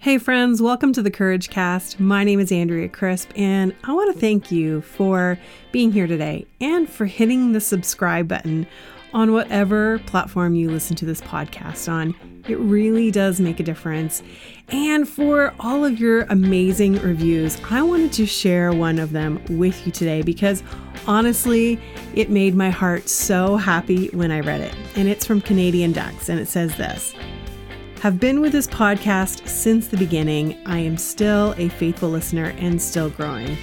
Hey friends, welcome to The Courage Cast. My name is Andrea Crisp, and I want to thank you for being here today and for hitting the subscribe button on whatever platform you listen to this podcast on. It really does make a difference. And for all of your amazing reviews, I wanted to share one of them with you today because honestly, it made my heart so happy when I read it. And it's from Canadian Ducks, and it says this. Have been with this podcast since the beginning. I am still a faithful listener and still growing.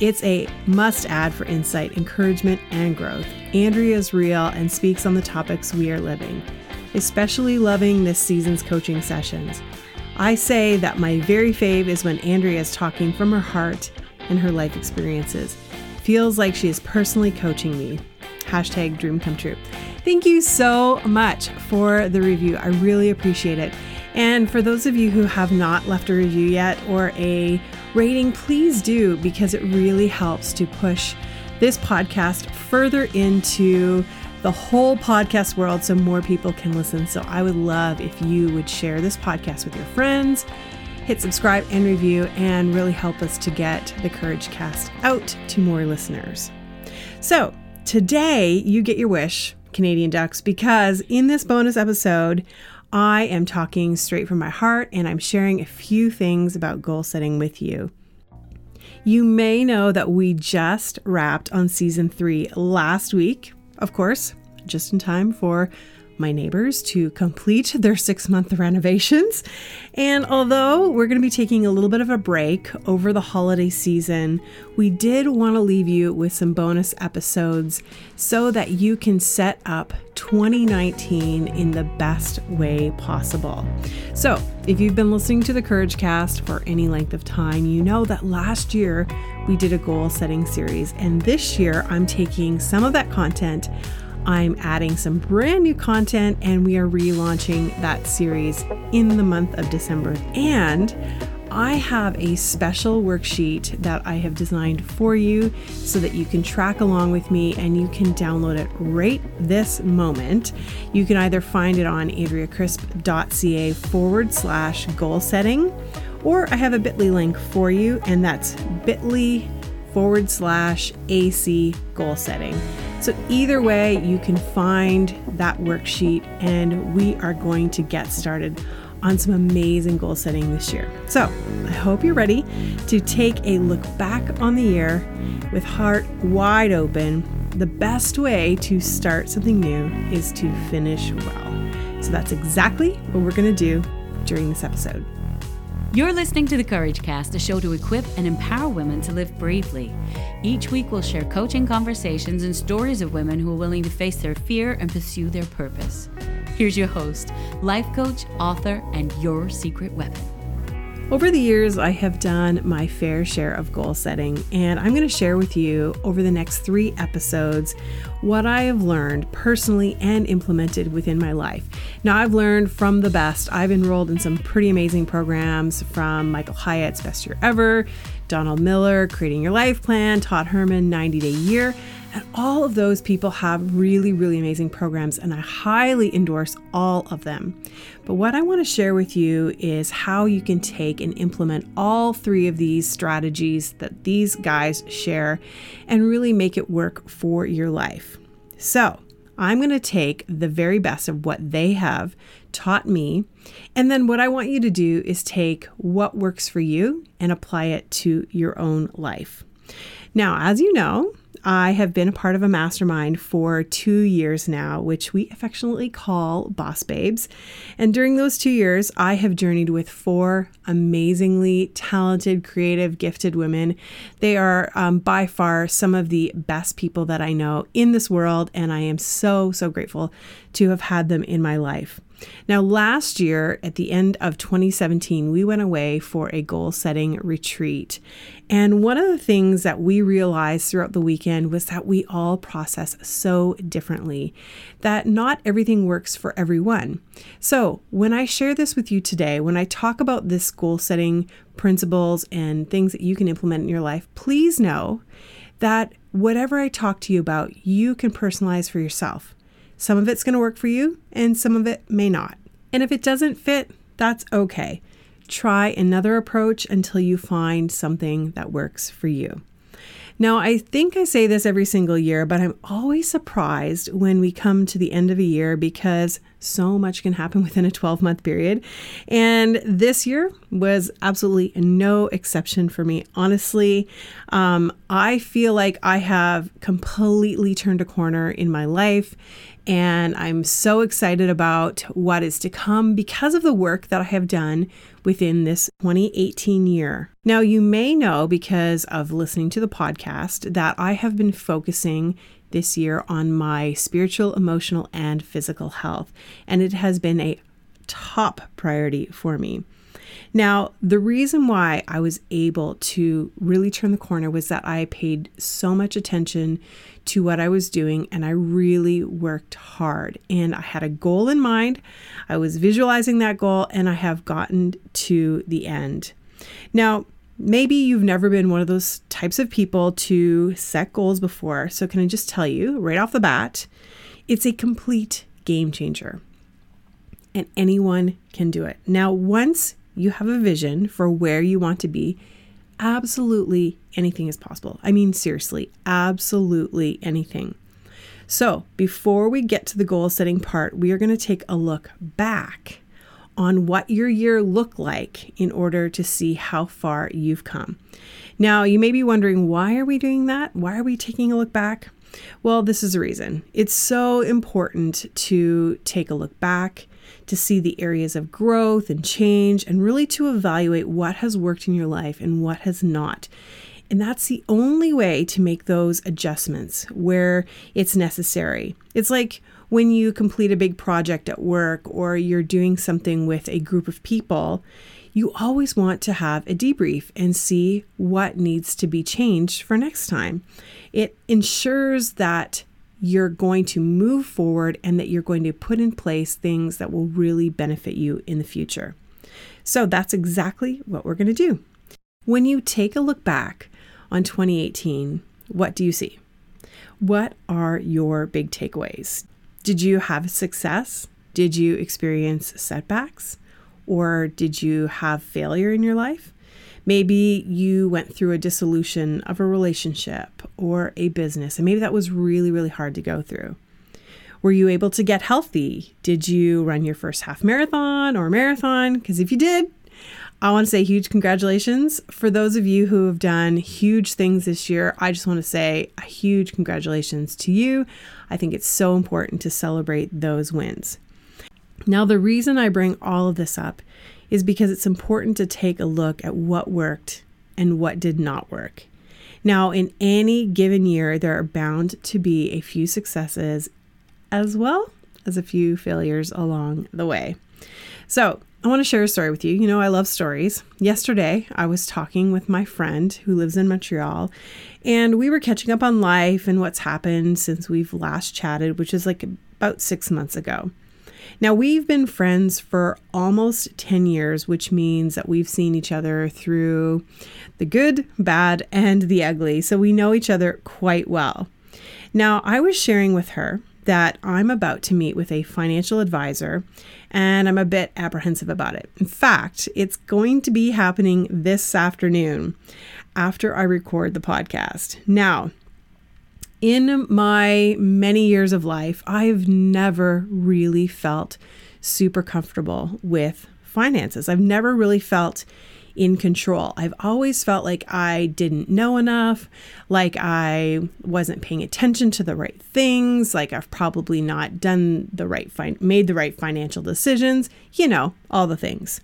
It's a must-add for insight, encouragement, and growth. Andrea is real and speaks on the topics we are living, especially loving this season's coaching sessions. I say that my very fave is when Andrea is talking from her heart and her life experiences. Feels like she is personally coaching me. Hashtag dream come true. Thank you so much for the review. I really appreciate it. And for those of you who have not left a review yet or a rating, please do, because it really helps to push this podcast further into the whole podcast world so more people can listen. So I would love if you would share this podcast with your friends, hit subscribe and review, and really help us to get the Courage Cast out to more listeners. So today you get your wish, Canadian Ducks, because in this bonus episode, I am talking straight from my heart and I'm sharing a few things about goal setting with you. You may know that we just wrapped on season 3 last week, of course, just in time for my neighbors to complete their 6-month renovations. And although we're going to be taking a little bit of a break over the holiday season, we did want to leave you with some bonus episodes so that you can set up 2019 in the best way possible. So if you've been listening to the Courage Cast for any length of time, you know that last year we did a goal setting series, and this year I'm taking some of that content, I'm adding some brand new content, and we are relaunching that series in the month of December. And I have a special worksheet that I have designed for you so that you can track along with me, and you can download it right this moment. You can either find it on andreacrisp.ca/goal setting, or I have a bit.ly link for you, and that's bit.ly/AC goal setting. So either way, you can find that worksheet, and we are going to get started on some amazing goal setting this year. So I hope you're ready to take a look back on the year with heart wide open. The best way to start something new is to finish well. So that's exactly what we're going to do during this episode. You're listening to The Courage Cast, a show to equip and empower women to live bravely. Each week we'll share coaching conversations and stories of women who are willing to face their fear and pursue their purpose. Here's your host, life coach, author, and your secret weapon. Over the years, I have done my fair share of goal setting, and I'm going to share with you over the next 3 episodes what I have learned personally and implemented within my life. Now, I've learned from the best. I've enrolled in some pretty amazing programs, from Michael Hyatt's Best Year Ever, Donald Miller, Creating Your Life Plan, Todd Herman, 90 Day Year. And all of those people have really, really amazing programs, and I highly endorse all of them. But what I want to share with you is how you can take and implement all 3 of these strategies that these guys share and really make it work for your life. So I'm going to take the very best of what they have taught me, and then what I want you to do is take what works for you and apply it to your own life. Now, as you know, I have been a part of a mastermind for 2 years now, which we affectionately call Boss Babes. And during those 2 years, I have journeyed with 4 amazingly talented, creative, gifted women. They are by far some of the best people that I know in this world, and I am so, so grateful to have had them in my life. Now, last year, at the end of 2017, we went away for a goal-setting retreat. And one of the things that we realized throughout the weekend was that we all process so differently, that not everything works for everyone. So when I share this with you today, when I talk about this goal-setting principles and things that you can implement in your life, please know that whatever I talk to you about, you can personalize for yourself. Some of it's going to work for you and some of it may not. And if it doesn't fit, that's okay. try another approach until you find something that works for you. Now, I think I say this every single year, but I'm always surprised when we come to the end of a year because so much can happen within a 12-month period. And this year was absolutely no exception for me. Honestly, I feel like I have completely turned a corner in my life. And I'm so excited about what is to come because of the work that I have done within this 2018 year. Now, you may know because of listening to the podcast that I have been focusing this year on my spiritual, emotional, and physical health. And it has been a top priority for me. Now, the reason why I was able to really turn the corner was that I paid so much attention to what I was doing and I really worked hard and I had a goal in mind. I was visualizing that goal and I have gotten to the end. Now, maybe you've never been one of those types of people to set goals before. So can I just tell you right off the bat, it's a complete game changer and anyone can do it. Now, once you have a vision for where you want to be, absolutely anything is possible. I mean, seriously, absolutely anything. So before we get to the goal setting part, we are going to take a look back on what your year looked like in order to see how far you've come. Now, you may be wondering, why are we doing that? Why are we taking a look back? Well, this is the reason. It's so important to take a look back, to see the areas of growth and change, and really to evaluate what has worked in your life and what has not. And that's the only way to make those adjustments where it's necessary. It's like when you complete a big project at work or you're doing something with a group of people, you always want to have a debrief and see what needs to be changed for next time. It ensures that you're going to move forward and that you're going to put in place things that will really benefit you in the future. So that's exactly what we're going to do. When you take a look back on 2018, what do you see? What are your big takeaways? Did you have success? Did you experience setbacks? Or did you have failure in your life? Maybe you went through a dissolution of a relationship or a business, and maybe that was really, really hard to go through. Were you able to get healthy? Did you run your first half marathon or marathon? Because if you did, I want to say huge congratulations. For those of you who have done huge things this year, I just want to say a huge congratulations to you. I think it's so important to celebrate those wins. Now, the reason I bring all of this up is because it's important to take a look at what worked and what did not work. Now, in any given year, there are bound to be a few successes as well as a few failures along the way. So I want to share a story with you. You know, I love stories. Yesterday, I was talking with my friend who lives in Montreal, and we were catching up on life and what's happened since we've last chatted, which is like about 6 months ago. Now, we've been friends for almost 10 years, which means that we've seen each other through the good, bad, and the ugly. So we know each other quite well. Now, I was sharing with her that I'm about to meet with a financial advisor, and I'm a bit apprehensive about it. In fact, it's going to be happening this afternoon after I record the podcast. Now, in my many years of life, I've never really felt super comfortable with finances. I've never really felt in control. I've always felt like I didn't know enough, like I wasn't paying attention to the right things, like I've probably not done the right, made the right financial decisions, you know, all the things.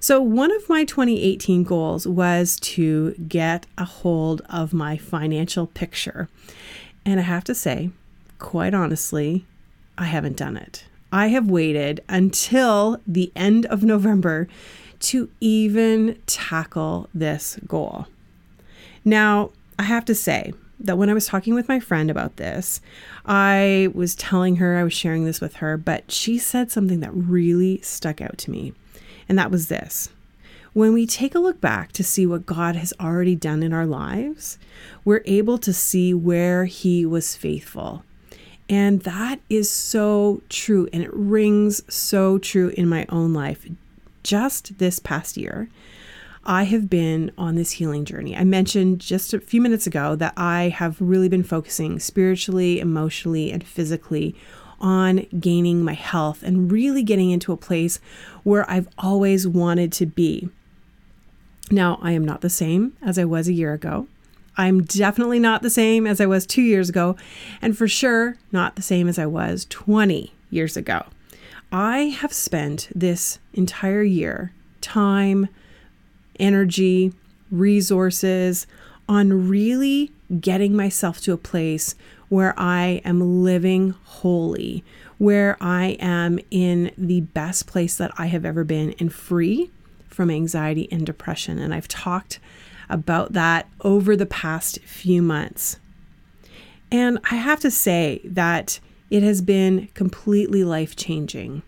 So one of my 2018 goals was to get a hold of my financial picture. And I have to say, quite honestly, I haven't done it. I have waited until the end of November to even tackle this goal. Now, I have to say that when I was talking with my friend about this, I was telling her, I was sharing this with her, but she said something that really stuck out to me. And that was this. When we take a look back to see what God has already done in our lives, we're able to see where He was faithful. And that is so true. And it rings so true in my own life. just this past year, I have been on this healing journey. I mentioned just a few minutes ago that I have really been focusing spiritually, emotionally, and physically on gaining my health and really getting into a place where I've always wanted to be. Now, I am not the same as I was a year ago. I'm definitely not the same as I was 2 years ago, and for sure not the same as I was 20 years ago. I have spent this entire year, time, energy, resources on really getting myself to a place where I am living wholly, where I am in the best place that I have ever been and free from anxiety and depression. And I've talked about that over the past few months. And I have to say that it has been completely life-changing.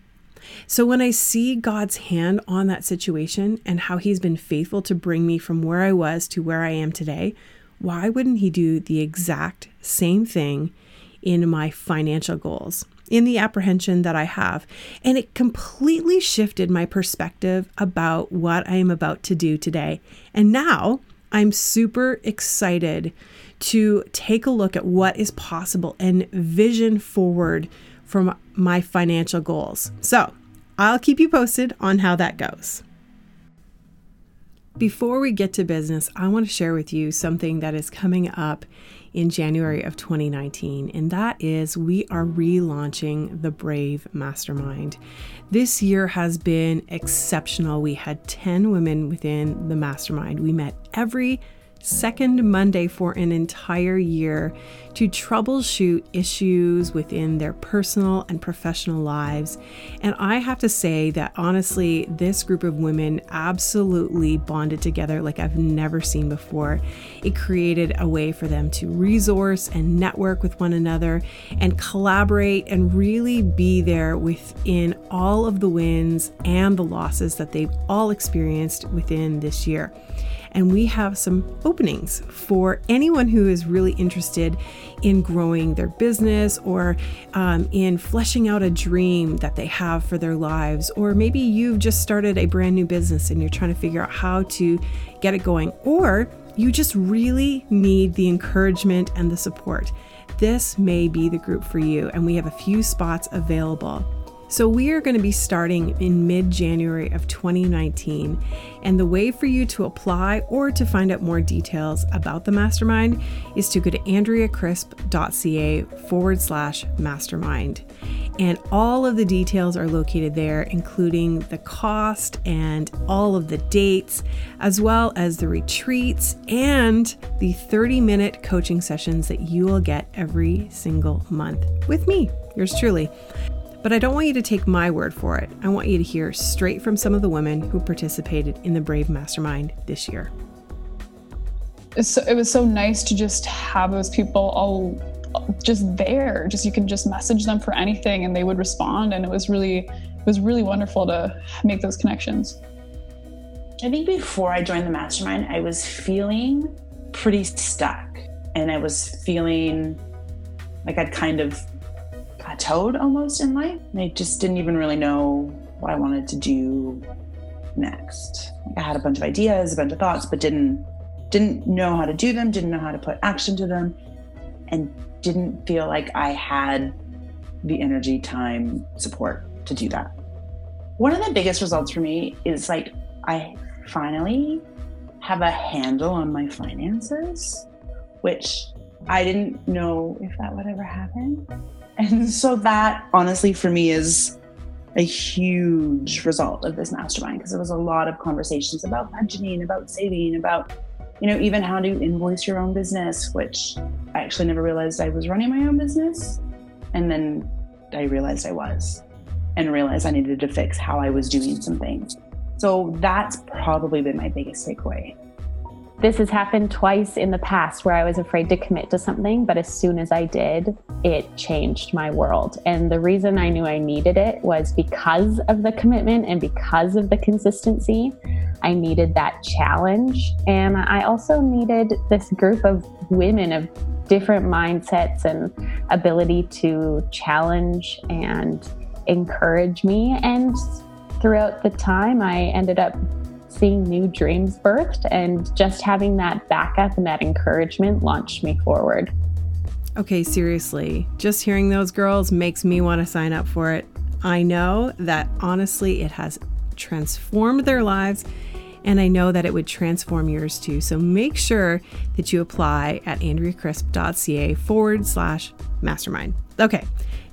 So when I see God's hand on that situation and how he's been faithful to bring me from where I was to where I am today, why wouldn't he do the exact same thing in my financial goals, in the apprehension that I have? And it completely shifted my perspective about what I am about to do today. And now I'm super excited to take a look at what is possible and vision forward from my financial goals. So I'll keep you posted on how that goes. Before we get to business, I want to share with you something that is coming up in January of 2019, and that is we are relaunching The Brave Mastermind. This year has been exceptional. We had 10 women within the mastermind. We met every second Monday for an entire year to troubleshoot issues within their personal and professional lives. And I have to say that honestly, this group of women absolutely bonded together like I've never seen before. It created a way for them to resource and network with one another and collaborate and really be there within all of the wins and the losses that they've all experienced within this year. And we have some openings for anyone who is really interested in growing their business or in fleshing out a dream that they have for their lives. Or maybe you've just started a brand new business and you're trying to figure out how to get it going, or you just really need the encouragement and the support. This may be the group for you, and we have a few spots available. So we are going to be starting in mid-January of 2019, and the way for you to apply or to find out more details about the mastermind is to go to andreacrisp.ca/mastermind. And all of the details are located there, including the cost and all of the dates, as well as the retreats and the 30-minute coaching sessions that you will get every single month with me, yours truly. But I don't want you to take my word for it. I want you to hear straight from some of the women who participated in the Brave Mastermind this year. It was so nice to just have those people all just there. Just you can just message them for anything and they would respond. And it was really wonderful to make those connections. I think before I joined the mastermind, I was feeling pretty stuck. And I was feeling like I'd kind of plateaued almost in life. I just didn't even really know what I wanted to do next. I had a bunch of ideas, a bunch of thoughts, but didn't know how to do them, didn't know how to put action to them, and didn't feel like I had the energy, time, support to do that. One of the biggest results for me is like I finally have a handle on my finances, which I didn't know if that would ever happen. And so that honestly for me is a huge result of this mastermind, because there was a lot of conversations about budgeting, about saving, about, even how to invoice your own business, which I actually never realized I was running my own business. And then I realized I was, and realized I needed to fix how I was doing some things. So that's probably been my biggest takeaway. This has happened twice in the past where I was afraid to commit to something, but as soon as I did, it changed my world. And the reason I knew I needed it was because of the commitment and because of the consistency. I needed that challenge. And I also needed this group of women of different mindsets and ability to challenge and encourage me and throughout the time, I ended up seeing new dreams birthed, and just having that backup and that encouragement launched me forward. Okay, seriously, just hearing those girls makes me want to sign up for it. I know that honestly it has transformed their lives, and I know that it would transform yours too. So make sure that you apply at andreacrisp.ca/mastermind. Okay,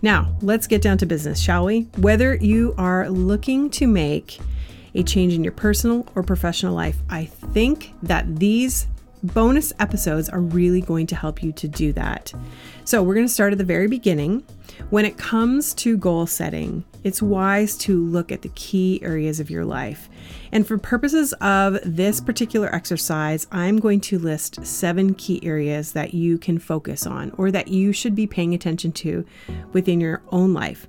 now let's get down to business, shall we? Whether you are looking to make a change in your personal or professional life, I think that these bonus episodes are really going to help you to do that. So we're going to start at the very beginning. When it comes to goal setting, it's wise to look at the key areas of your life. And for purposes of this particular exercise, I'm going to list 7 key areas that you can focus on, or that you should be paying attention to within your own life.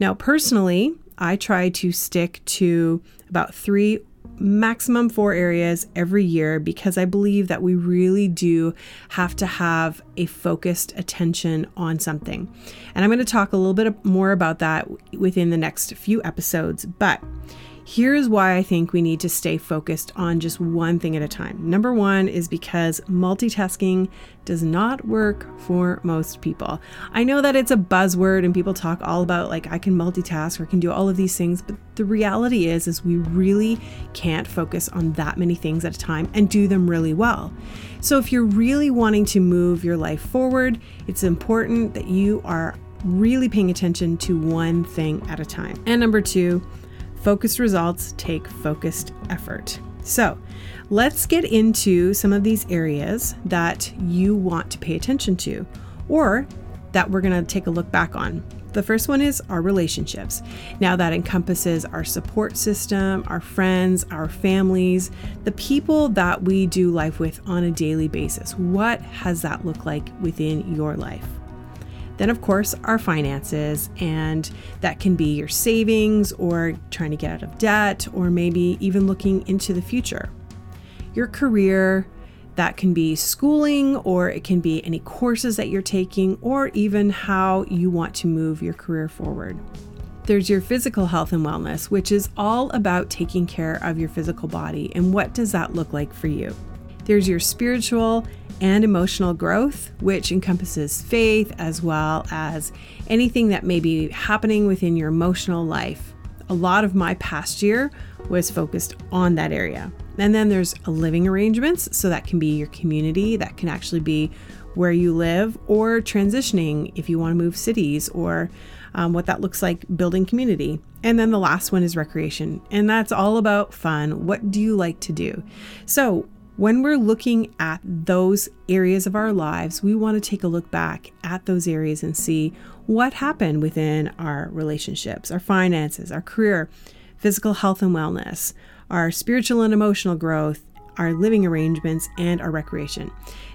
Now, personally, I try to stick to about 3, maximum 4 areas every year, because I believe that we really do have to have a focused attention on something. And I'm going to talk a little bit more about that within the next few episodes. But here's why I think we need to stay focused on just one thing at a time. Number 1 is because multitasking does not work for most people. I know that it's a buzzword and people talk all about like, I can multitask or I can do all of these things. But the reality is we really can't focus on that many things at a time and do them really well. So if you're really wanting to move your life forward, it's important that you are really paying attention to one thing at a time. And number 2, focused results take focused effort. So let's get into some of these areas that you want to pay attention to, or that we're going to take a look back on. The first one is our relationships. Now that encompasses our support system, our friends, our families, the people that we do life with on a daily basis. What has that looked like within your life? Then, of course, our finances, and that can be your savings or trying to get out of debt, or maybe even looking into the future. Your career, that can be schooling, or it can be any courses that you're taking, or even how you want to move your career forward. There's your physical health and wellness, which is all about taking care of your physical body, and what does that look like for you? There's your spiritual and emotional growth, which encompasses faith as well as anything that may be happening within your emotional life. A lot of my past year was focused on that area. And then there's living arrangements. So that can be your community, that can actually be where you live, or transitioning if you want to move cities, or what that looks like building community. And then the last one is recreation. And that's all about fun. What do you like to do? So when we're looking at those areas of our lives, we want to take a look back at those areas and see what happened within our relationships, our finances, our career, physical health and wellness, our spiritual and emotional growth, our living arrangements, and our recreation.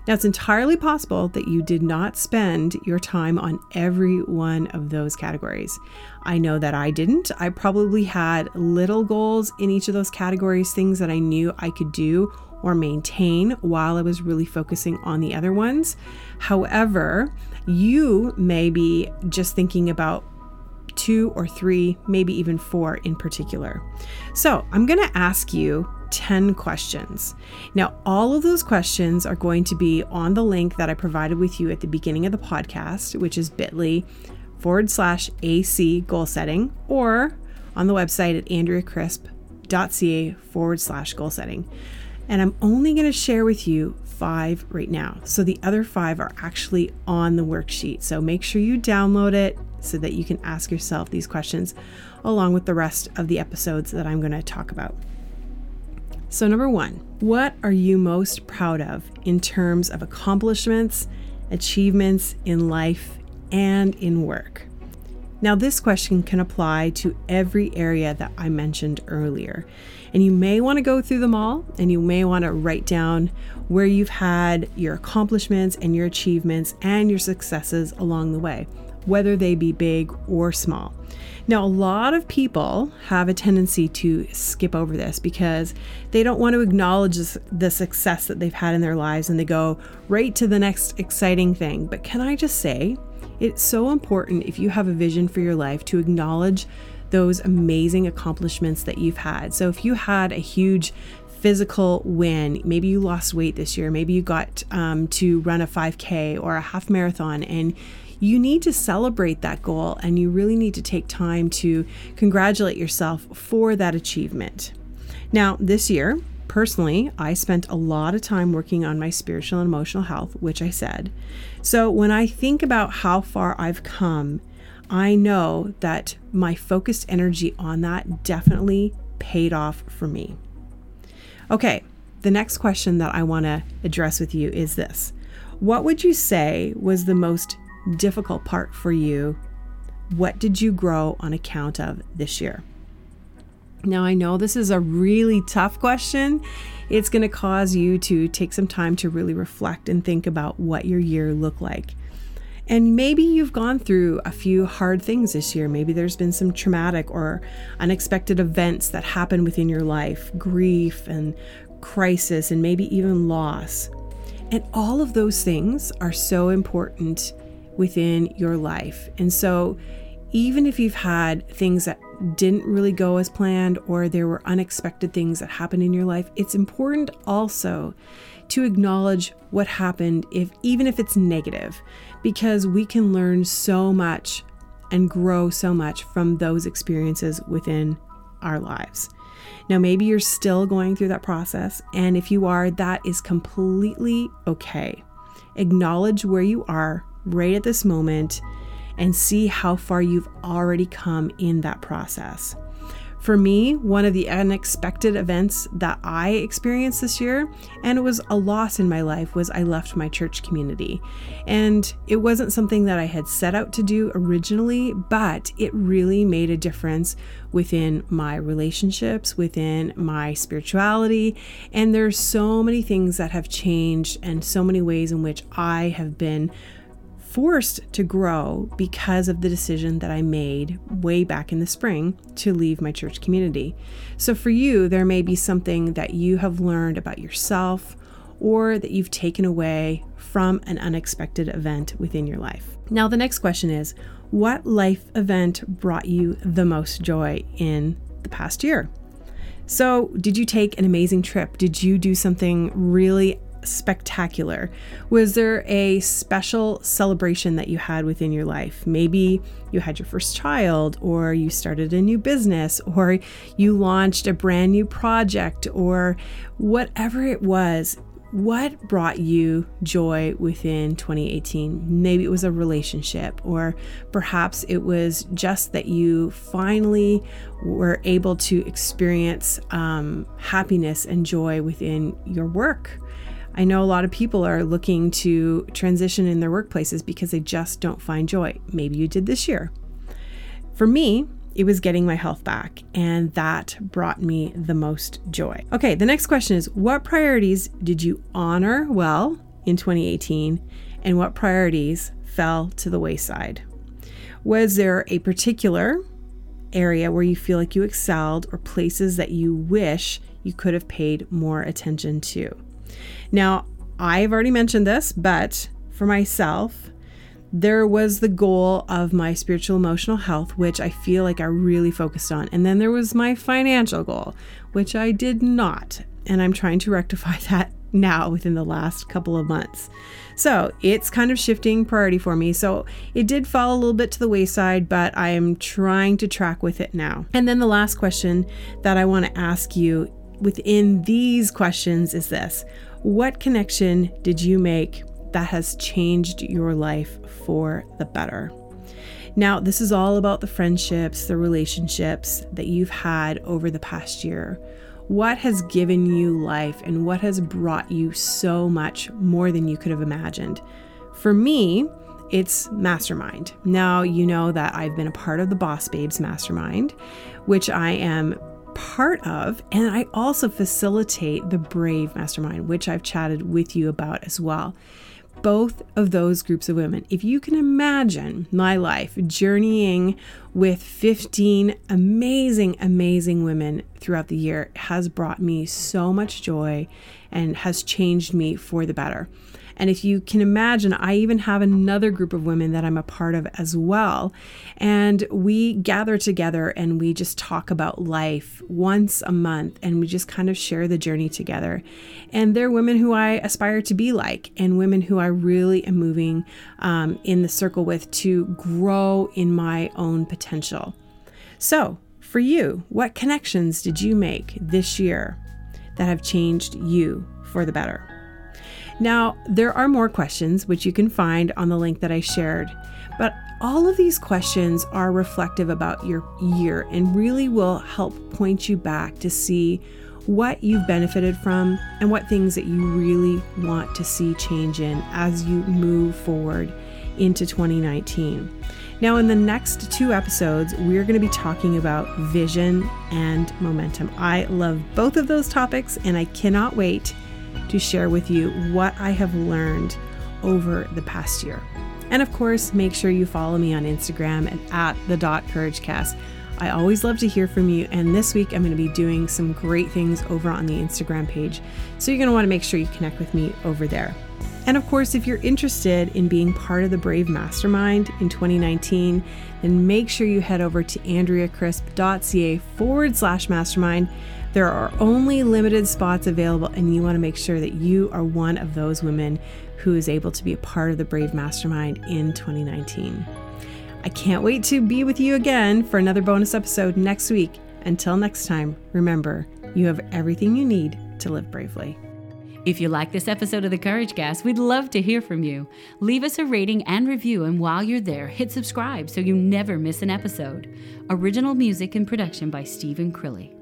Now, it's entirely possible that you did not spend your time on every one of those categories. I know that I didn't. I probably had little goals in each of those categories, things that I knew I could do or maintain while I was really focusing on the other ones. However, you may be just thinking about 2 or 3, maybe even 4 in particular. So I'm going to ask you 10 questions. Now, all of those questions are going to be on the link that I provided with you at the beginning of the podcast, which is bit.ly/AC goal setting, or on the website at andreacrisp.ca/goal setting. And I'm only going to share with you 5 right now. So the other 5 are actually on the worksheet. So make sure you download it so that you can ask yourself these questions along with the rest of the episodes that I'm going to talk about. So number 1, what are you most proud of in terms of accomplishments, achievements in life and in work? Now, this question can apply to every area that I mentioned earlier, and you may want to go through them all, and you may want to write down where you've had your accomplishments and your achievements and your successes along the way, whether they be big or small. Now, a lot of people have a tendency to skip over this because they don't want to acknowledge the success that they've had in their lives, and they go right to the next exciting thing. But can I just say, it's so important if you have a vision for your life to acknowledge those amazing accomplishments that you've had. So if you had a huge physical win, maybe you lost weight this year, maybe you got to run a 5K or a half marathon, and you need to celebrate that goal, and you really need to take time to congratulate yourself for that achievement. Now, this year, personally, I spent a lot of time working on my spiritual and emotional health, which I said. So when I think about how far I've come, I know that my focused energy on that definitely paid off for me. Okay, the next question that I want to address with you is this. What would you say was the most difficult part for you? What did you grow on account of this year? Now, I know this is a really tough question. It's going to cause you to take some time to really reflect and think about what your year looked like. And maybe you've gone through a few hard things this year. Maybe there's been some traumatic or unexpected events that happen within your life, grief and crisis, and maybe even loss. And all of those things are so important within your life. And so even if you've had things that didn't really go as planned, or there were unexpected things that happened in your life, it's important also to acknowledge what happened, even if it's negative, because we can learn so much and grow so much from those experiences within our lives. Now, maybe you're still going through that process, and if you are, that is completely okay. Acknowledge where you are right at this moment and see how far you've already come in that process. For me, one of the unexpected events that I experienced this year, and it was a loss in my life, was I left my church community. And it wasn't something that I had set out to do originally, but it really made a difference within my relationships, within my spirituality. And there's so many things that have changed and so many ways in which I have been forced to grow because of the decision that I made way back in the spring to leave my church community. So for you, there may be something that you have learned about yourself or that you've taken away from an unexpected event within your life. Now, the next question is, what life event brought you the most joy in the past year? So did you take an amazing trip? Did you do something really spectacular? Was there a special celebration that you had within your life? Maybe you had your first child, or you started a new business, or you launched a brand new project, or whatever it was. What brought you joy within 2018? Maybe it was a relationship, or perhaps it was just that you finally were able to experience happiness and joy within your work. I know a lot of people are looking to transition in their workplaces because they just don't find joy. Maybe you did this year. For me, it was getting my health back, and that brought me the most joy. Okay, the next question is, what priorities did you honor well in 2018, and what priorities fell to the wayside? Was there a particular area where you feel like you excelled, or places that you wish you could have paid more attention to? Now, I've already mentioned this, but for myself, there was the goal of my spiritual emotional health, which I feel like I really focused on. And then there was my financial goal, which I did not. And I'm trying to rectify that now within the last couple of months. So it's kind of shifting priority for me. So it did fall a little bit to the wayside, but I am trying to track with it now. And then the last question that I want to ask you within these questions is this: what connection did you make that has changed your life for the better? Now, this is all about the friendships, the relationships that you've had over the past year. What has given you life, and what has brought you so much more than you could have imagined? For me, it's Mastermind. Now, you know that I've been a part of the Boss Babes Mastermind, which I am part of, and I also facilitate the Brave Mastermind, which I've chatted with you about as well. Both of those groups of women. If you can imagine my life journeying with 15 amazing, amazing women throughout the year, has brought me so much joy and has changed me for the better. And if you can imagine, I even have another group of women that I'm a part of as well. And we gather together and we just talk about life once a month, and we just kind of share the journey together. And they're women who I aspire to be like, and women who I really am moving in the circle with to grow in my own potential. So for you, what connections did you make this year that have changed you for the better? Now, there are more questions which you can find on the link that I shared, but all of these questions are reflective about your year and really will help point you back to see what you've benefited from and what things that you really want to see change in as you move forward into 2019. Now, in the next 2 episodes, we're going to be talking about vision and momentum. I love both of those topics, and I cannot wait to share with you what I have learned over the past year. And of course, make sure you follow me on Instagram and @the.couragecast. I always love to hear from you. And this week, I'm going to be doing some great things over on the Instagram page. So you're going to want to make sure you connect with me over there. And of course, if you're interested in being part of the Brave Mastermind in 2019, then make sure you head over to andreacrisp.ca/mastermind. There are only limited spots available, and you want to make sure that you are one of those women who is able to be a part of the Brave Mastermind in 2019. I can't wait to be with you again for another bonus episode next week. Until next time, remember, you have everything you need to live bravely. If you like this episode of The Courage Cast, we'd love to hear from you. Leave us a rating and review, and while you're there, hit subscribe so you never miss an episode. Original music and production by Stephen Crilly.